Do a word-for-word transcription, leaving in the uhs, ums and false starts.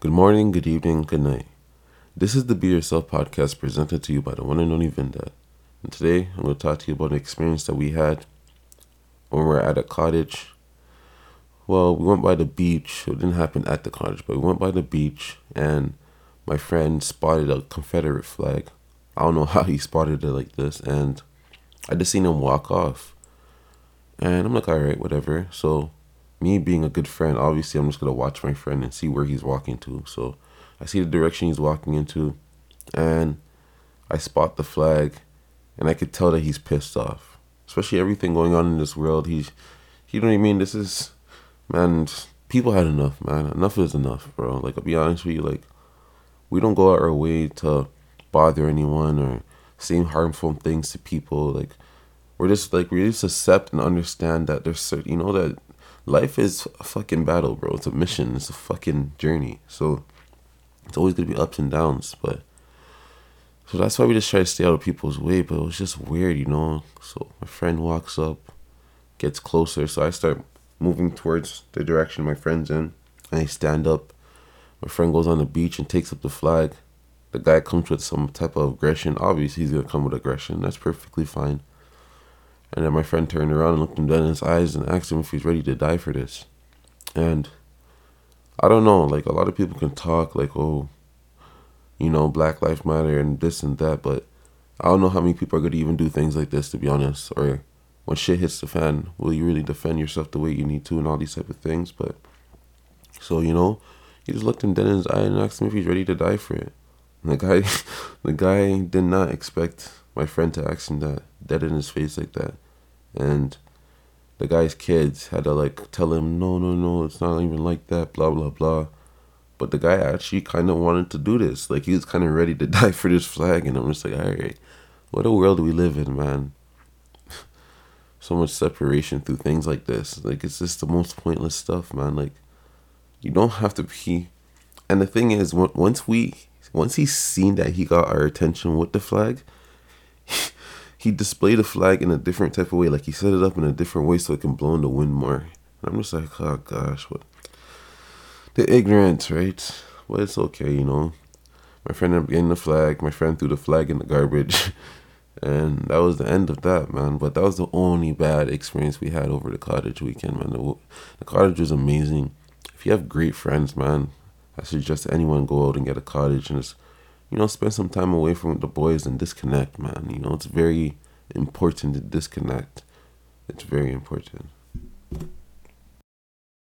Good morning, good evening, good night. This is the Be Yourself podcast presented to you by the one and only Vinda. And today, I'm going to talk to you about an experience that we had when we were at a cottage. Well, we went by the beach. It didn't happen at the cottage, but we went by the beach and my friend spotted a Confederate flag. I don't know how he spotted it like this. And I just seen him walk off. And I'm like, all right, whatever. So me being a good friend, obviously, I'm just going to watch my friend and see where he's walking to. So I see the direction he's walking into, and I spot the flag, and I could tell that he's pissed off. Especially everything going on in this world. He's, you know what I mean? This is, man, people had enough, man. Enough is enough, bro. Like, I'll be honest with you, like, we don't go out our way to bother anyone or say harmful things to people. Like, we're just, like, we just accept and understand that there's certain, you know, that life is a fucking battle, bro. It's a mission. It's a fucking journey. So it's always going to be ups and downs. But so that's why we just try to stay out of people's way. But it was just weird, you know. So my friend walks up, gets closer. So I start moving towards the direction my friend's in. And I stand up. My friend goes on the beach and takes up the flag. The guy comes with some type of aggression. Obviously, he's going to come with aggression. That's perfectly fine. And then my friend turned around and looked him dead in his eyes and asked him if he's ready to die for this. And I don't know, like, a lot of people can talk like, oh, you know, Black Lives Matter and this and that. But I don't know how many people are going to even do things like this, to be honest. Or when shit hits the fan, will you really defend yourself the way you need to and all these type of things? But so, you know, he just looked him dead in his eye and asked him if he's ready to die for it. And the guy, the guy did not expect my friend to ask him that, dead in his face like that. And the guy's kids had to, like, tell him, no, no, no, it's not even like that, blah, blah, blah. But the guy actually kind of wanted to do this. Like, he was kind of ready to die for this flag. And I'm just like, all right, what a world we live in, man. So much separation through things like this. Like, it's just the most pointless stuff, man. Like, you don't have to be. And the thing is, once we, once he's seen that he got our attention with the flag, he displayed the flag in a different type of way. Like, he set it up in a different way so it can blow in the wind more. And I'm just like, oh, gosh, what? The ignorance, right? Well, it's okay, you know. My friend ended up getting the flag. My friend threw the flag in the garbage. And that was the end of that, man. But that was the only bad experience we had over the cottage weekend, man. The, the cottage was amazing. If you have great friends, man, I suggest anyone go out and get a cottage and just, you know, spend some time away from the boys and disconnect, man. You know, it's very important to disconnect. It's very important.